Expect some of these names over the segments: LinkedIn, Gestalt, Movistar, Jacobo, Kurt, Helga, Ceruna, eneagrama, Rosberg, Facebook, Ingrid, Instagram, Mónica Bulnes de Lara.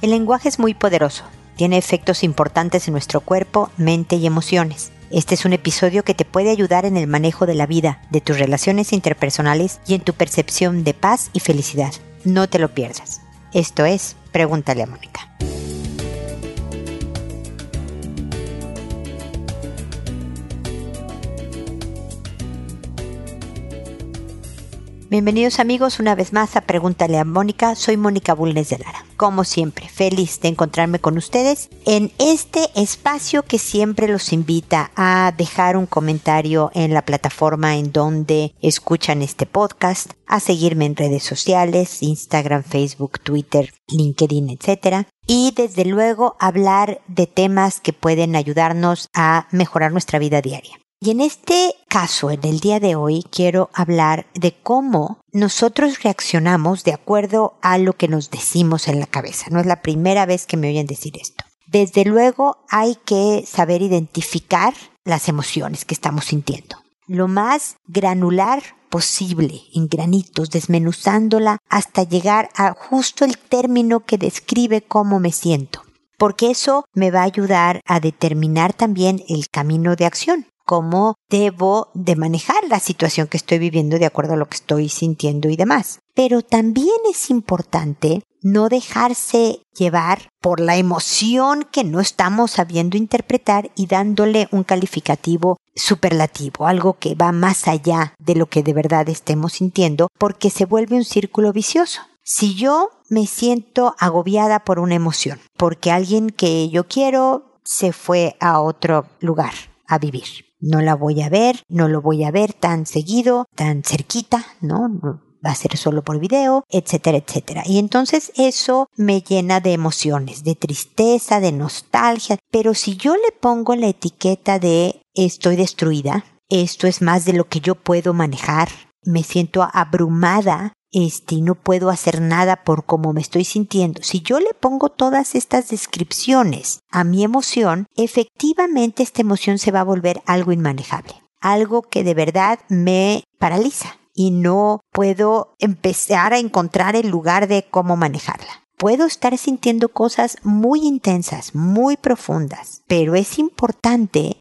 El lenguaje es muy poderoso. Tiene efectos importantes en nuestro cuerpo, mente y emociones. Este es un episodio que te puede ayudar en el manejo de la vida, de tus relaciones interpersonales y en tu percepción de paz y felicidad. No te lo pierdas. Esto es Pregúntale a Mónica. Bienvenidos amigos una vez más a Pregúntale a Mónica, soy Mónica Bulnes de Lara. Como siempre, feliz de encontrarme con ustedes en este espacio que siempre los invita a dejar un comentario en la plataforma en donde escuchan este podcast, a seguirme en redes sociales, Instagram, Facebook, Twitter, LinkedIn, etcétera. Y desde luego hablar de temas que pueden ayudarnos a mejorar nuestra vida diaria. Y en este caso, en el día de hoy, quiero hablar de cómo nosotros reaccionamos de acuerdo a lo que nos decimos en la cabeza. No es la primera vez que me oyen decir esto. Desde luego hay que saber identificar las emociones que estamos sintiendo. Lo más granular posible, en granitos, desmenuzándola hasta llegar a justo el término que describe cómo me siento. Porque eso me va a ayudar a determinar también el camino de acción. Cómo debo de manejar la situación que estoy viviendo de acuerdo a lo que estoy sintiendo y demás. Pero también es importante no dejarse llevar por la emoción que no estamos sabiendo interpretar y dándole un calificativo superlativo, algo que va más allá de lo que de verdad estemos sintiendo, porque se vuelve un círculo vicioso. Si yo me siento agobiada por una emoción, porque alguien que yo quiero se fue a otro lugar a vivir, no la voy a ver, no lo voy a ver tan seguido, tan cerquita, ¿no? Va a ser solo por video, etcétera, etcétera. Y entonces eso me llena de emociones, de tristeza, de nostalgia. Pero si yo le pongo la etiqueta de estoy destruida, esto es más de lo que yo puedo manejar, me siento abrumada, no puedo hacer nada por cómo me estoy sintiendo. Si yo le pongo todas estas descripciones a mi emoción, efectivamente esta emoción se va a volver algo inmanejable, algo que de verdad me paraliza y no puedo empezar a encontrar el lugar de cómo manejarla. Puedo estar sintiendo cosas muy intensas, muy profundas, pero es importante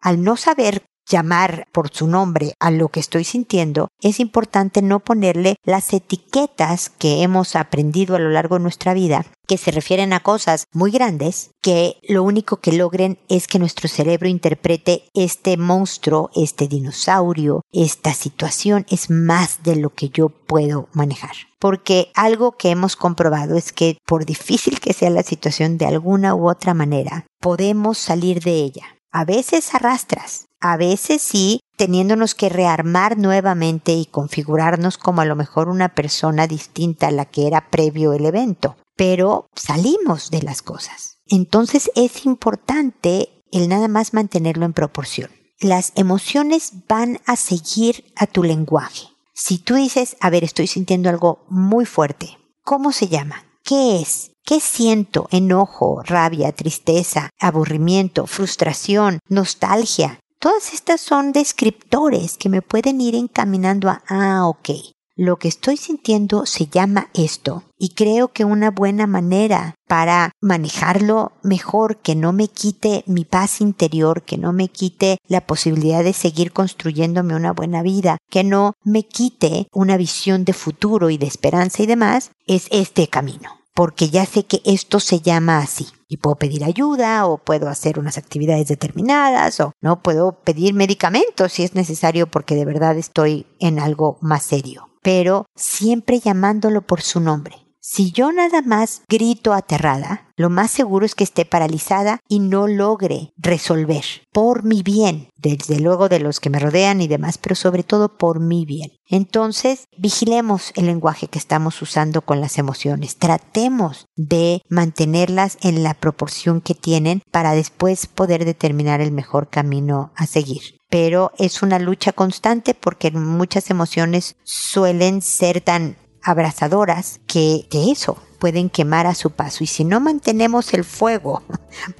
al no saber llamar por su nombre a lo que estoy sintiendo, es importante no ponerle las etiquetas que hemos aprendido a lo largo de nuestra vida, que se refieren a cosas muy grandes, que lo único que logren es que nuestro cerebro interprete este monstruo, este dinosaurio, esta situación es más de lo que yo puedo manejar. Porque algo que hemos comprobado es que por difícil que sea la situación de alguna u otra manera, podemos salir de ella. A veces arrastras. A veces sí, teniéndonos que rearmar nuevamente y configurarnos como a lo mejor una persona distinta a la que era previo el evento, pero salimos de las cosas. Entonces es importante el nada más mantenerlo en proporción. Las emociones van a seguir a tu lenguaje. Si tú dices, a ver, estoy sintiendo algo muy fuerte, ¿cómo se llama? ¿Qué es? ¿Qué siento? Enojo, rabia, tristeza, aburrimiento, frustración, nostalgia. Todas estas son descriptores que me pueden ir encaminando a, ok, lo que estoy sintiendo se llama esto y creo que una buena manera para manejarlo mejor, que no me quite mi paz interior, que no me quite la posibilidad de seguir construyéndome una buena vida, que no me quite una visión de futuro y de esperanza y demás, es este camino. Porque ya sé que esto se llama así y puedo pedir ayuda o puedo hacer unas actividades determinadas o no puedo pedir medicamentos si es necesario porque de verdad estoy en algo más serio, pero siempre llamándolo por su nombre. Si yo nada más grito aterrada, lo más seguro es que esté paralizada y no logre resolver por mi bien, desde luego de los que me rodean y demás, pero sobre todo por mi bien. Entonces, vigilemos el lenguaje que estamos usando con las emociones. Tratemos de mantenerlas en la proporción que tienen para después poder determinar el mejor camino a seguir. Pero es una lucha constante porque muchas emociones suelen ser tan abrazadoras que eso pueden quemar a su paso y si no mantenemos el fuego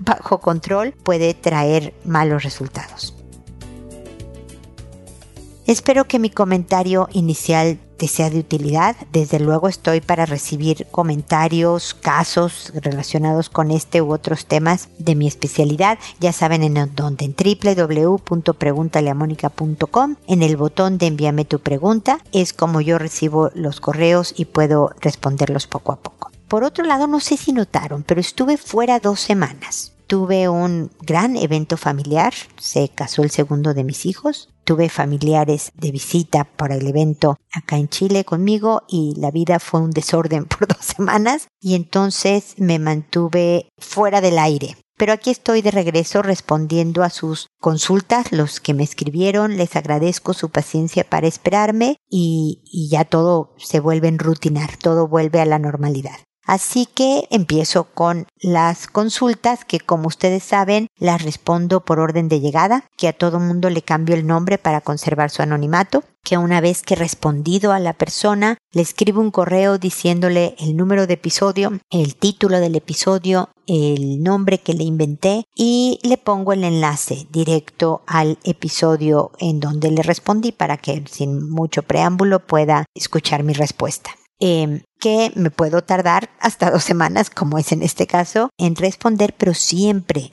bajo control puede traer malos resultados. Espero que mi comentario inicial te sea de utilidad. Desde luego estoy para recibir comentarios, casos relacionados con este u otros temas de mi especialidad. Ya saben en donde, en www.preguntaleamónica.com, en el botón de envíame tu pregunta, es como yo recibo los correos y puedo responderlos poco a poco. Por otro lado, no sé si notaron, pero estuve fuera 2 semanas. Tuve un gran evento familiar, se casó el segundo de mis hijos, tuve familiares de visita para el evento acá en Chile conmigo y la vida fue un desorden por 2 semanas y entonces me mantuve fuera del aire. Pero aquí estoy de regreso respondiendo a sus consultas, los que me escribieron, les agradezco su paciencia para esperarme y ya todo se vuelve en rutinar, todo vuelve a la normalidad. Así que empiezo con las consultas que, como ustedes saben, las respondo por orden de llegada, que a todo mundo le cambio el nombre para conservar su anonimato, que una vez que he respondido a la persona, le escribo un correo diciéndole el número de episodio, el título del episodio, el nombre que le inventé y le pongo el enlace directo al episodio en donde le respondí para que sin mucho preámbulo pueda escuchar mi respuesta. Que me puedo tardar hasta 2 semanas, como es en este caso, en responder, pero siempre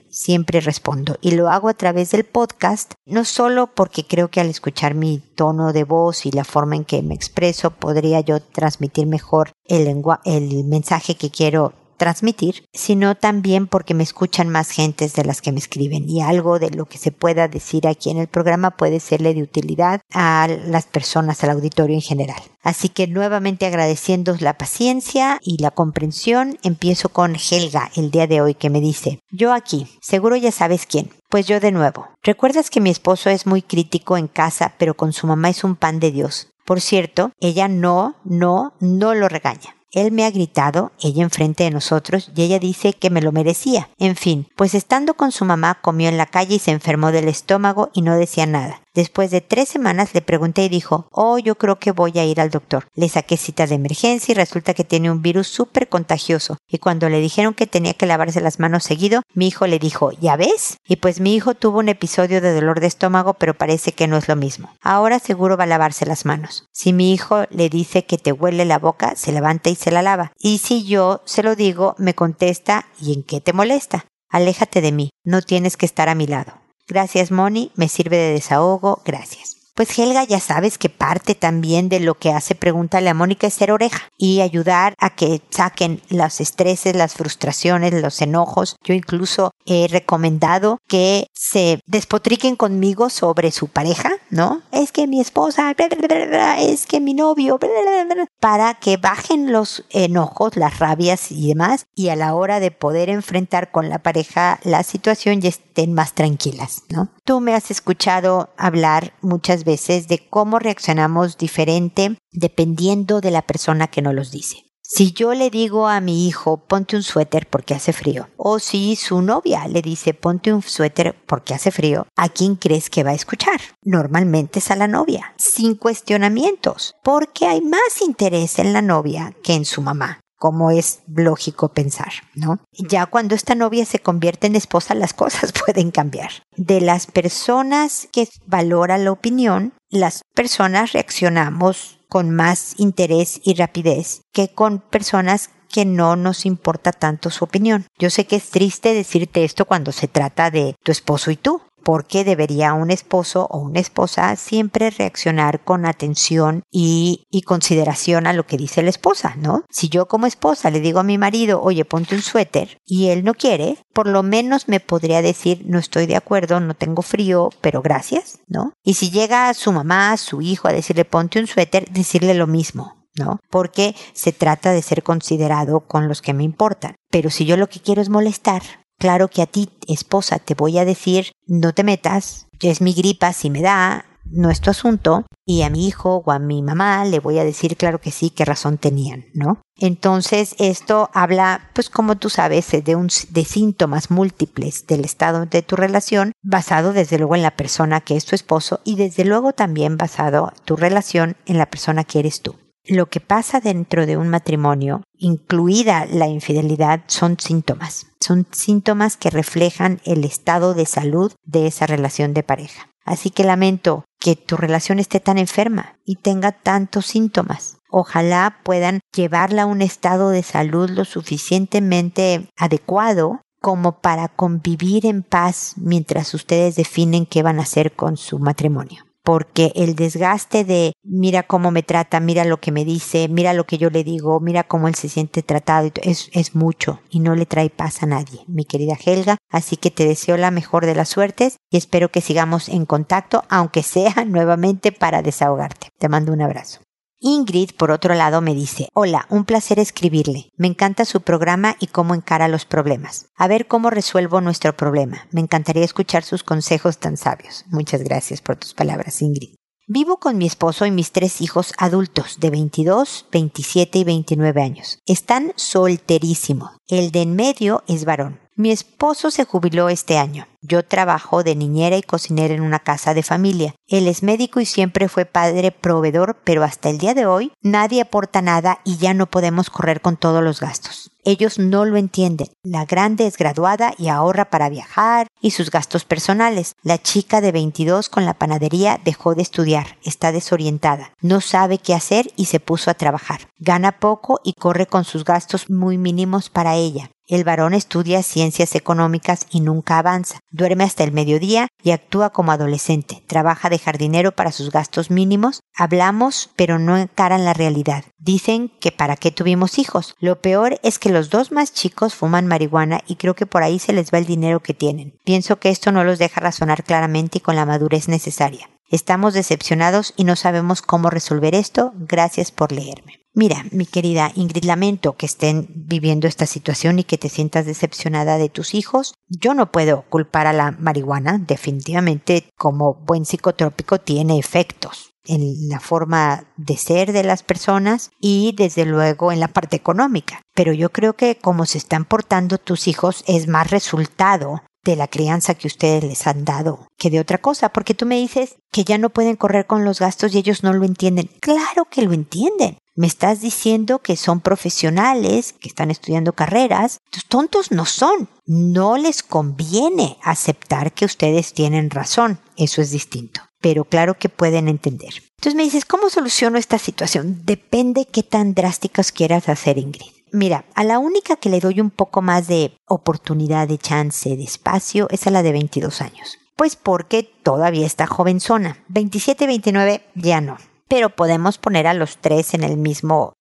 respondo. Y lo hago a través del podcast, no solo porque creo que al escuchar mi tono de voz y la forma en que me expreso, podría yo transmitir mejor el mensaje que quiero transmitir, sino también porque me escuchan más gentes de las que me escriben y algo de lo que se pueda decir aquí en el programa puede serle de utilidad a las personas, al auditorio en general. Así que nuevamente agradeciendo la paciencia y la comprensión, empiezo con Helga el día de hoy que me dice: yo aquí, seguro ya sabes quién. Pues yo de nuevo. ¿Recuerdas que mi esposo es muy crítico en casa, pero con su mamá es un pan de Dios? Por cierto, ella no lo regaña. Él me ha gritado, ella enfrente de nosotros, y ella dice que me lo merecía. En fin, pues estando con su mamá, comió en la calle y se enfermó del estómago y no decía nada. Después de 3 semanas le pregunté y dijo: oh, yo creo que voy a ir al doctor. Le saqué cita de emergencia y resulta que tiene un virus súper contagioso. Y cuando le dijeron que tenía que lavarse las manos seguido, mi hijo le dijo: ¿ya ves? Y pues mi hijo tuvo un episodio de dolor de estómago, pero parece que no es lo mismo. Ahora seguro va a lavarse las manos. Si mi hijo le dice que te huele la boca, se levanta y se la lava. Y si yo se lo digo, me contesta: ¿y en qué te molesta? Aléjate de mí, no tienes que estar a mi lado. Gracias, Moni, me sirve de desahogo, gracias. Pues Helga, ya sabes que parte también de lo que hace Pregúntale a Mónica es ser oreja y ayudar a que saquen los estreses, las frustraciones, los enojos. Yo incluso he recomendado que se despotriquen conmigo sobre su pareja, ¿no? Es que mi esposa, bla, bla, bla, bla, es que mi novio, bla, bla, bla, para que bajen los enojos, las rabias y demás, y a la hora de poder enfrentar con la pareja la situación ya estén más tranquilas, ¿no? Tú me has escuchado hablar muchas veces de cómo reaccionamos diferente dependiendo de la persona que nos los dice. Si yo le digo a mi hijo: ponte un suéter porque hace frío, o si su novia le dice: ponte un suéter porque hace frío, ¿a quién crees que va a escuchar? Normalmente es a la novia, sin cuestionamientos, porque hay más interés en la novia que en su mamá, como es lógico pensar, ¿no? Ya cuando esta novia se convierte en esposa, las cosas pueden cambiar. De las personas que valoran la opinión, las personas reaccionamos con más interés y rapidez que con personas que no nos importa tanto su opinión. Yo sé que es triste decirte esto cuando se trata de tu esposo y tú, porque debería un esposo o una esposa siempre reaccionar con atención y consideración a lo que dice la esposa, ¿no? Si yo como esposa le digo a mi marido: oye, ponte un suéter, y él no quiere, por lo menos me podría decir: no estoy de acuerdo, no tengo frío, pero gracias, ¿no? Y si llega su mamá, su hijo a decirle: ponte un suéter, decirle lo mismo, ¿no? Porque se trata de ser considerado con los que me importan. Pero si yo lo que quiero es molestar, claro que a ti, esposa, te voy a decir: no te metas, es mi gripa, si me da, no es tu asunto. Y a mi hijo o a mi mamá le voy a decir: claro que sí, qué razón tenían, ¿no? Entonces esto habla, pues como tú sabes, de síntomas múltiples del estado de tu relación, basado desde luego en la persona que es tu esposo y desde luego también basado tu relación en la persona que eres tú. Lo que pasa dentro de un matrimonio, incluida la infidelidad, son síntomas. Son síntomas que reflejan el estado de salud de esa relación de pareja. Así que lamento que tu relación esté tan enferma y tenga tantos síntomas. Ojalá puedan llevarla a un estado de salud lo suficientemente adecuado como para convivir en paz mientras ustedes definen qué van a hacer con su matrimonio. Porque el desgaste de mira cómo me trata, mira lo que me dice, mira lo que yo le digo, mira cómo él se siente tratado, es mucho y no le trae paz a nadie, mi querida Helga. Así que te deseo la mejor de las suertes y espero que sigamos en contacto, aunque sea nuevamente para desahogarte. Te mando un abrazo. Ingrid, por otro lado, me dice: «Hola, un placer escribirle. Me encanta su programa y cómo encara los problemas. A ver cómo resuelvo nuestro problema. Me encantaría escuchar sus consejos tan sabios». Muchas gracias por tus palabras, Ingrid. Vivo con mi esposo y mis 3 hijos adultos de 22, 27 y 29 años. Están solterísimos. El de en medio es varón. Mi esposo se jubiló este año. Yo trabajo de niñera y cocinera en una casa de familia. Él es médico y siempre fue padre proveedor, pero hasta el día de hoy nadie aporta nada y ya no podemos correr con todos los gastos. Ellos no lo entienden. La grande es graduada y ahorra para viajar y sus gastos personales. La chica de 22 con la panadería dejó de estudiar, está desorientada, no sabe qué hacer y se puso a trabajar. Gana poco y corre con sus gastos muy mínimos para ella. El varón estudia ciencias económicas y nunca avanza. Duerme hasta el mediodía y actúa como adolescente. Trabaja de jardinero para sus gastos mínimos. Hablamos, pero no encaran la realidad. Dicen que para qué tuvimos hijos. Lo peor es que los 2 más chicos fuman marihuana y creo que por ahí se les va el dinero que tienen. Pienso que esto no los deja razonar claramente y con la madurez necesaria. Estamos decepcionados y no sabemos cómo resolver esto. Gracias por leerme. Mira, mi querida Ingrid, lamento que estén viviendo esta situación y que te sientas decepcionada de tus hijos. Yo no puedo culpar a la marihuana. Definitivamente, como buen psicotrópico, tiene efectos en la forma de ser de las personas y desde luego en la parte económica. Pero yo creo que como se están portando tus hijos es más resultado de la crianza que ustedes les han dado que de otra cosa, porque tú me dices que ya no pueden correr con los gastos y ellos no lo entienden. Claro que lo entienden. Me estás diciendo que son profesionales, que están estudiando carreras. Tus tontos no son. No les conviene aceptar que ustedes tienen razón. Eso es distinto. Pero claro que pueden entender. Entonces me dices, ¿cómo soluciono esta situación? Depende qué tan drásticos quieras hacer, Ingrid. Mira, a la única que le doy un poco más de oportunidad, de chance, de espacio, es a la de 22 años. Pues porque todavía está jovenzona. 27, 29 ya no. Pero podemos poner a los 3 en el mismo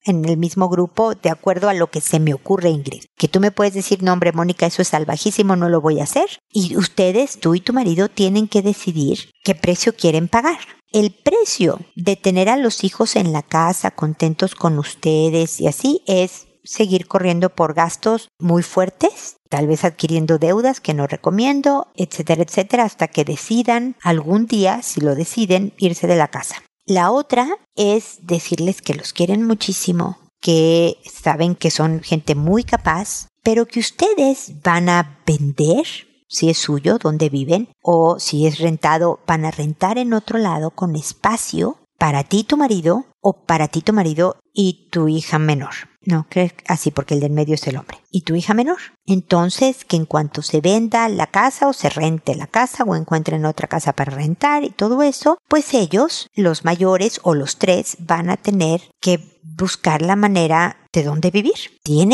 grupo de acuerdo a lo que se me ocurre, Ingrid. Que tú me puedes decir, no hombre, Mónica, eso es salvajísimo, no lo voy a hacer. Y ustedes, tú y tu marido, tienen que decidir qué precio quieren pagar. El precio de tener a los hijos en la casa, contentos con ustedes y así, es seguir corriendo por gastos muy fuertes, tal vez adquiriendo deudas que no recomiendo, etcétera, etcétera, hasta que decidan algún día, si lo deciden, irse de la casa. La otra es decirles que los quieren muchísimo, que saben que son gente muy capaz, pero que ustedes van a vender, si es suyo, donde viven, o si es rentado, van a rentar en otro lado con espacio para ti y tu marido, o para ti, tu marido y tu hija menor. No, creo así porque el del medio es el hombre. Y tu hija menor. Entonces, que en cuanto se venda la casa o se rente la casa o encuentren otra casa para rentar y todo eso, pues ellos, los mayores o los 3, van a tener que buscar la manera de dónde vivir. Si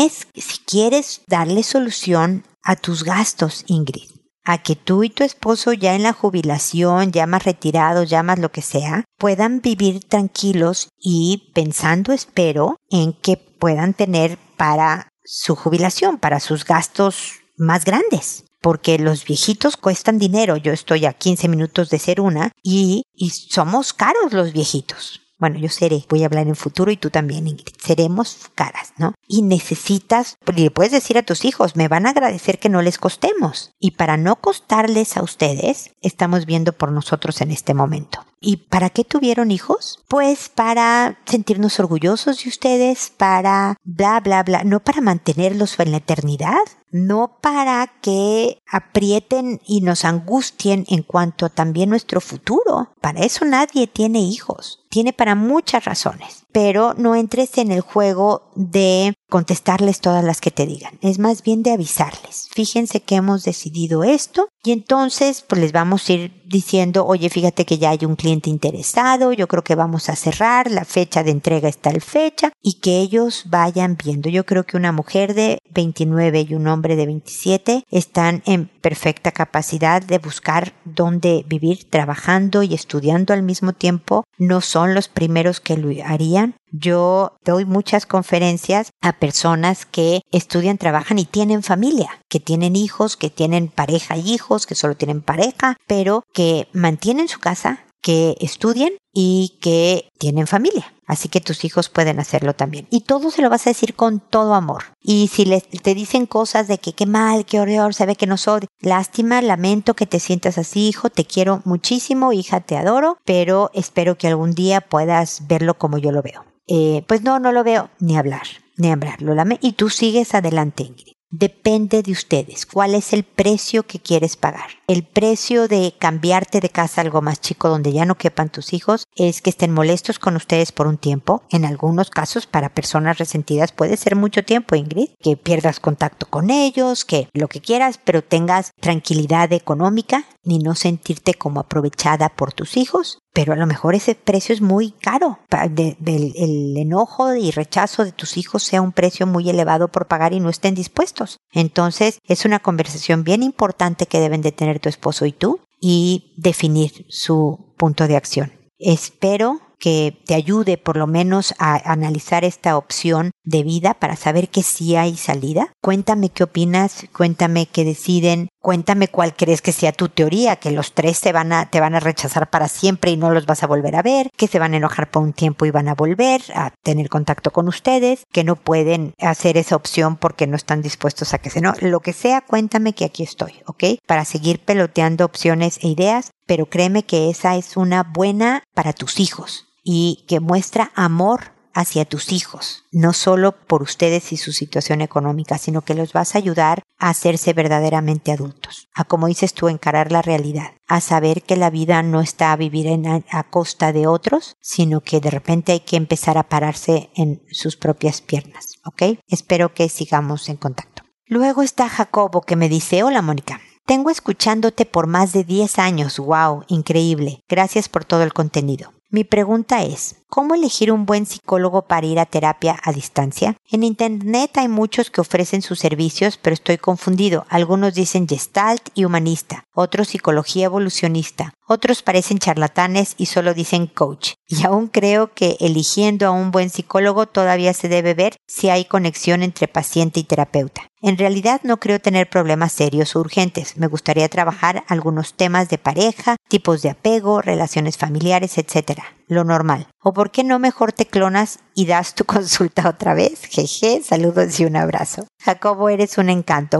quieres darle solución a tus gastos, Ingrid, a que tú y tu esposo ya en la jubilación, ya más retirados, ya más lo que sea, puedan vivir tranquilos y pensando, espero, en que puedan tener para su jubilación, para sus gastos más grandes. Porque los viejitos cuestan dinero. Yo estoy a 15 minutos de Ceruna y somos caros los viejitos. Bueno, yo seré, voy a hablar en futuro y tú también, Ingrid, seremos caras, ¿no? Y necesitas, le puedes decir a tus hijos, me van a agradecer que no les costemos. Y para no costarles a ustedes, estamos viendo por nosotros en este momento. ¿Y para qué tuvieron hijos? Pues para sentirnos orgullosos de ustedes, para bla, bla, bla, no para mantenerlos en la eternidad. No para que aprieten y nos angustien en cuanto a también nuestro futuro. Para eso nadie tiene hijos. Tiene para muchas razones. pero no entres en el juego de contestarles todas las que te digan. Es más bien de avisarles. Fíjense que hemos decidido esto y entonces pues les vamos a ir diciendo, oye, fíjate que ya hay un cliente interesado, yo creo que vamos a cerrar, la fecha de entrega es tal fecha, y que ellos vayan viendo. Yo creo que una mujer de 29 y un hombre de 27 están en perfecta capacidad de buscar dónde vivir trabajando y estudiando al mismo tiempo. No son los primeros que lo harían. Yo doy muchas conferencias a personas que estudian, trabajan y tienen familia, que tienen hijos, que tienen pareja y hijos, que solo tienen pareja, pero que mantienen su casa, que estudian y que tienen familia. Así que tus hijos pueden hacerlo también. Y todo se lo vas a decir con todo amor. Y si te dicen cosas de que qué mal, qué horror, se ve que no soy. Lástima, lamento que te sientas así, hijo. Te quiero muchísimo, hija, te adoro. Pero espero que algún día puedas verlo como yo lo veo. Pues no lo veo. Ni hablar, ni hablarlo. Y tú sigues adelante, Ingrid. Depende de ustedes. ¿Cuál es el precio que quieres pagar? El precio de cambiarte de casa a algo más chico donde ya no quepan tus hijos es que estén molestos con ustedes por un tiempo. En algunos casos, para personas resentidas, puede ser mucho tiempo, Ingrid. Que pierdas contacto con ellos, que lo que quieras, pero tengas tranquilidad económica ni no sentirte como aprovechada por tus hijos. Pero a lo mejor ese precio es muy caro. El enojo y rechazo de tus hijos sea un precio muy elevado por pagar y no estén dispuestos. Entonces, es una conversación bien importante que deben de tener tu esposo y tú y definir su punto de acción. Espero que te ayude por lo menos a analizar esta opción de vida para saber que sí hay salida. Cuéntame qué opinas, cuéntame qué deciden, cuéntame cuál crees que sea tu teoría, que los tres te van a rechazar para siempre y no los vas a volver a ver, que se van a enojar por un tiempo y van a volver a tener contacto con ustedes, que no pueden hacer esa opción porque no están dispuestos a que se no. Lo que sea, cuéntame que aquí estoy, ¿ok? Para seguir peloteando opciones e ideas, pero créeme que esa es una buena para tus hijos. Y que muestra amor hacia tus hijos, no solo por ustedes y su situación económica, sino que los vas a ayudar a hacerse verdaderamente adultos, a, como dices tú, encarar la realidad, a saber que la vida no está a vivir a costa de otros, sino que de repente hay que empezar a pararse en sus propias piernas, ¿ok? Espero que sigamos en contacto. Luego está Jacobo, que me dice, hola Mónica. Tengo escuchándote por más de 10 años, wow, increíble, gracias por todo el contenido. Mi pregunta es, ¿cómo elegir un buen psicólogo para ir a terapia a distancia? En internet hay muchos que ofrecen sus servicios, pero estoy confundido. Algunos dicen Gestalt y humanista, otros psicología evolucionista, otros parecen charlatanes y solo dicen coach. Y aún creo que eligiendo a un buen psicólogo todavía se debe ver si hay conexión entre paciente y terapeuta. En realidad no creo tener problemas serios o urgentes. Me gustaría trabajar algunos temas de pareja, tipos de apego, relaciones familiares, etc. Lo normal. ¿O por qué no mejor te clonas y das tu consulta otra vez? Jeje, saludos y un abrazo. Jacobo, eres un encanto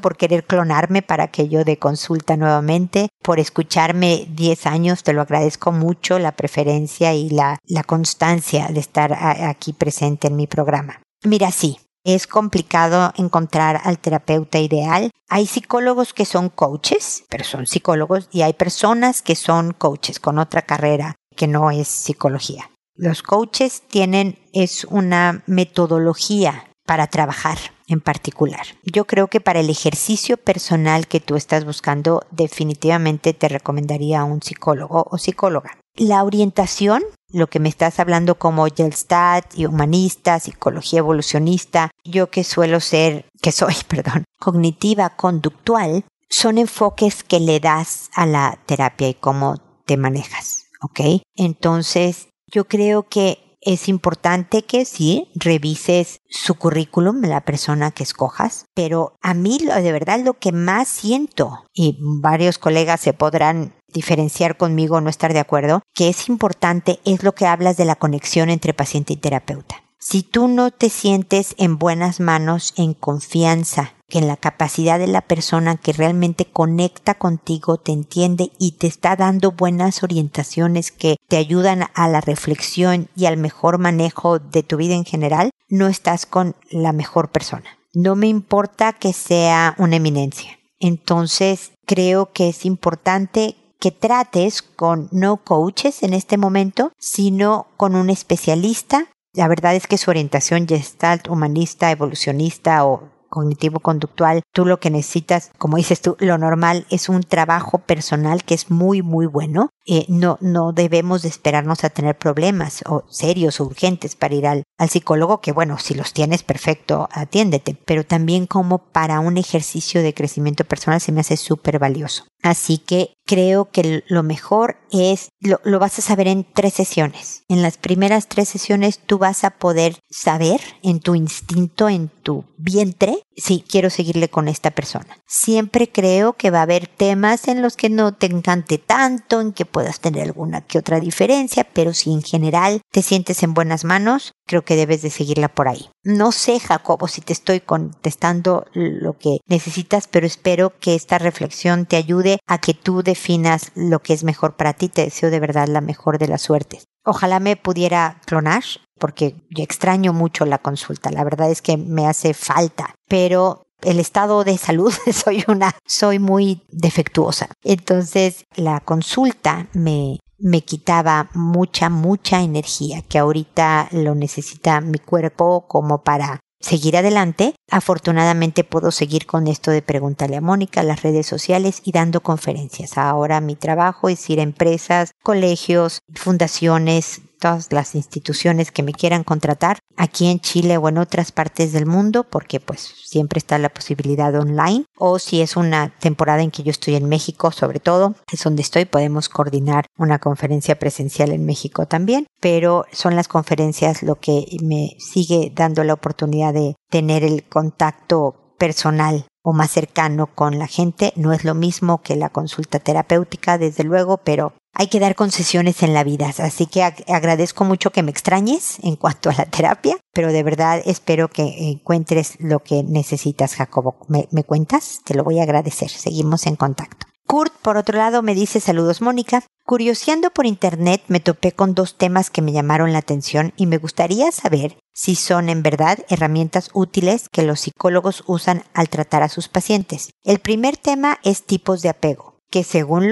por querer clonarme para que yo dé consulta nuevamente, por escucharme 10 años, te lo agradezco mucho, la preferencia y la constancia de estar aquí presente en mi programa. Mira, sí. Es complicado encontrar al terapeuta ideal. Hay psicólogos que son coaches, pero son psicólogos, y hay personas que son coaches con otra carrera que no es psicología. Los coaches es una metodología para trabajar en particular. Yo creo que para el ejercicio personal que tú estás buscando, definitivamente te recomendaría a un psicólogo o psicóloga. La orientación, lo que me estás hablando como Gestalt y humanista, psicología evolucionista, yo que soy cognitiva, conductual, son enfoques que le das a la terapia y cómo te manejas, ¿ok? Entonces, yo creo que es importante que sí revises su currículum, la persona que escojas, pero a mí de verdad lo que más siento, y varios colegas se podrán diferenciar conmigo o no estar de acuerdo, que es importante es lo que hablas de la conexión entre paciente y terapeuta. Si tú no te sientes en buenas manos, en confianza, que en la capacidad de la persona que realmente conecta contigo, te entiende y te está dando buenas orientaciones que te ayudan a la reflexión y al mejor manejo de tu vida en general, no estás con la mejor persona. No me importa que sea una eminencia. Entonces, creo que es importante que trates con no coaches en este momento, sino con un especialista. La verdad es que su orientación gestalt, humanista, evolucionista o cognitivo-conductual, tú lo que necesitas, como dices tú, lo normal es un trabajo personal que es muy, muy bueno. No debemos de esperarnos a tener problemas o serios o urgentes para ir al psicólogo, que bueno, si los tienes, perfecto, atiéndete. Pero también como para un ejercicio de crecimiento personal se me hace súper valioso. Así que creo que lo mejor es, lo vas a saber en 3 sesiones. En las primeras 3 sesiones tú vas a poder saber en tu instinto, en tu vientre, si quiero seguirle con esta persona. Siempre creo que va a haber temas en los que no te encante tanto, en que puedas tener alguna que otra diferencia, pero si en general te sientes en buenas manos, creo que debes de seguirla por ahí. No sé, Jacobo, si te estoy contestando lo que necesitas, pero espero que esta reflexión te ayude a que tú definas lo que es mejor para ti. Te deseo de verdad la mejor de las suertes. Ojalá me pudiera clonar, porque yo extraño mucho la consulta. La verdad es que me hace falta, pero el estado de salud, soy muy defectuosa. Entonces, la consulta me quitaba mucha energía, que ahorita lo necesita mi cuerpo como para seguir adelante. Afortunadamente puedo seguir con esto de preguntarle a Mónica, las redes sociales y dando conferencias. Ahora mi trabajo es ir a empresas, colegios, fundaciones, todas las instituciones que me quieran contratar aquí en Chile o en otras partes del mundo, porque pues siempre está la posibilidad online, o si es una temporada en que yo estoy en México, sobre todo, es donde estoy, podemos coordinar una conferencia presencial en México también, pero son las conferencias lo que me sigue dando la oportunidad de tener el contacto personal o más cercano con la gente. No es lo mismo que la consulta terapéutica, desde luego, pero hay que dar concesiones en la vida, así que agradezco mucho que me extrañes en cuanto a la terapia, pero de verdad espero que encuentres lo que necesitas, Jacobo. ¿Me cuentas? Te lo voy a agradecer. Seguimos en contacto. Kurt, por otro lado, me dice: saludos, Mónica. Curioseando por internet me topé con 2 temas que me llamaron la atención y me gustaría saber si son en verdad herramientas útiles que los psicólogos usan al tratar a sus pacientes. El primer tema es tipos de apego, que según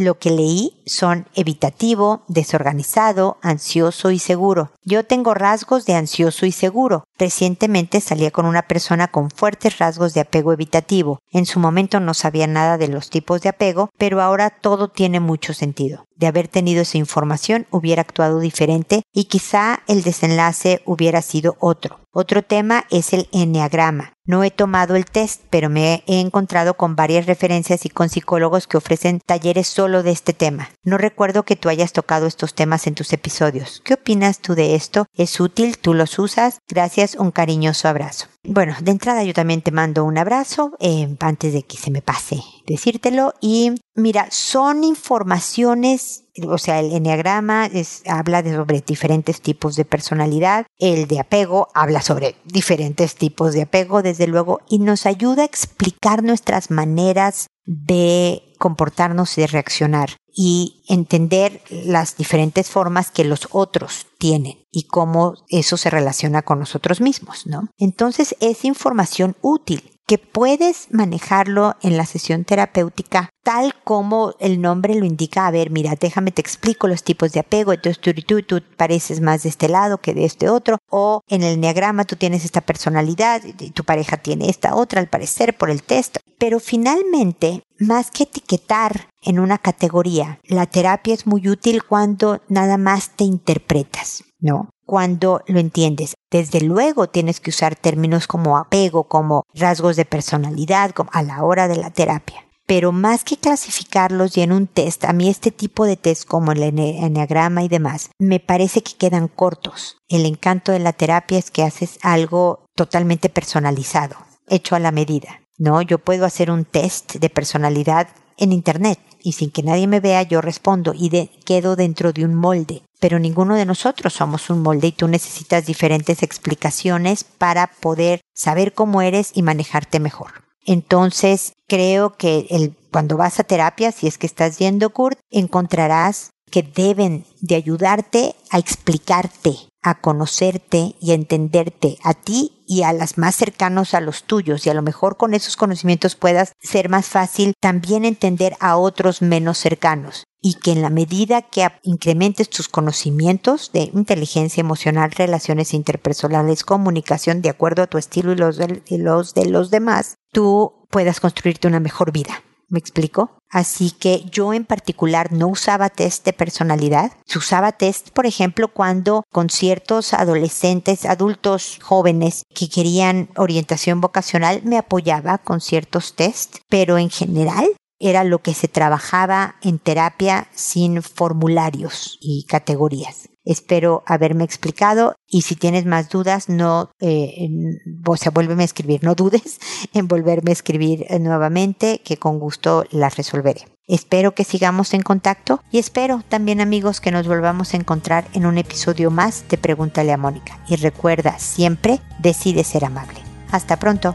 lo que leí son evitativo, desorganizado, ansioso y seguro. Yo tengo rasgos de ansioso y seguro. Recientemente salía con una persona con fuertes rasgos de apego evitativo. En su momento no sabía nada de los tipos de apego, pero ahora todo tiene mucho sentido. De haber tenido esa información, hubiera actuado diferente y quizá el desenlace hubiera sido otro. Otro tema es el eneagrama. No he tomado el test, pero me he encontrado con varias referencias y con psicólogos que ofrecen talleres solo de este tema. No recuerdo que tú hayas tocado estos temas en tus episodios. ¿Qué opinas tú de esto? ¿Es útil? ¿Tú los usas? Gracias, un cariñoso abrazo. Bueno, de entrada yo también te mando un abrazo, antes de que se me pase decírtelo. Y mira, son informaciones, o sea, el eneagrama habla sobre diferentes tipos de personalidad, el de apego habla sobre diferentes tipos de apego, desde luego, y nos ayuda a explicar nuestras maneras de comportarnos y de reaccionar y entender las diferentes formas que los otros tienen y cómo eso se relaciona con nosotros mismos, ¿no? Entonces es información útil que puedes manejarlo en la sesión terapéutica tal como el nombre lo indica. A ver, mira, déjame te explico los tipos de apego, entonces tú pareces más de este lado que de este otro, o en el eneagrama tú tienes esta personalidad y tu pareja tiene esta otra, al parecer por el test. Pero finalmente, más que etiquetar en una categoría, la terapia es muy útil cuando nada más te interpretas, ¿no? Cuando lo entiendes. Desde luego tienes que usar términos como apego, como rasgos de personalidad, a la hora de la terapia. Pero más que clasificarlos y en un test, a mí este tipo de test como el eneagrama y demás, me parece que quedan cortos. El encanto de la terapia es que haces algo totalmente personalizado, hecho a la medida, ¿no? Yo puedo hacer un test de personalidad en internet y sin que nadie me vea yo respondo y quedo dentro de un molde. Pero ninguno de nosotros somos un molde y tú necesitas diferentes explicaciones para poder saber cómo eres y manejarte mejor. Entonces, creo que cuando vas a terapia, si es que estás yendo, Kurt, encontrarás que deben de ayudarte a explicarte a conocerte y a entenderte a ti y a las más cercanos a los tuyos, y a lo mejor con esos conocimientos puedas ser más fácil también entender a otros menos cercanos, y que en la medida que incrementes tus conocimientos de inteligencia emocional, relaciones interpersonales, comunicación de acuerdo a tu estilo y los de los demás, tú puedas construirte una mejor vida. ¿Me explico? Así que yo en particular no usaba test de personalidad. Usaba test, por ejemplo, cuando con ciertos adolescentes, adultos jóvenes que querían orientación vocacional, me apoyaba con ciertos test, pero en general era lo que se trabajaba en terapia sin formularios y categorías. Espero haberme explicado, y si tienes más dudas, vuélveme a escribir. No dudes en volverme a escribir nuevamente, que con gusto las resolveré. Espero que sigamos en contacto, y espero también, amigos, que nos volvamos a encontrar en un episodio más de Pregúntale a Mónica. Y recuerda, siempre decide ser amable. Hasta pronto.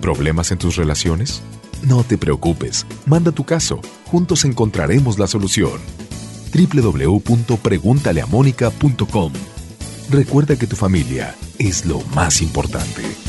¿Problemas en tus relaciones? No te preocupes, manda tu caso, juntos encontraremos la solución. www.preguntaleamonica.com. Recuerda que tu familia es lo más importante.